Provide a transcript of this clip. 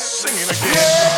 singing again.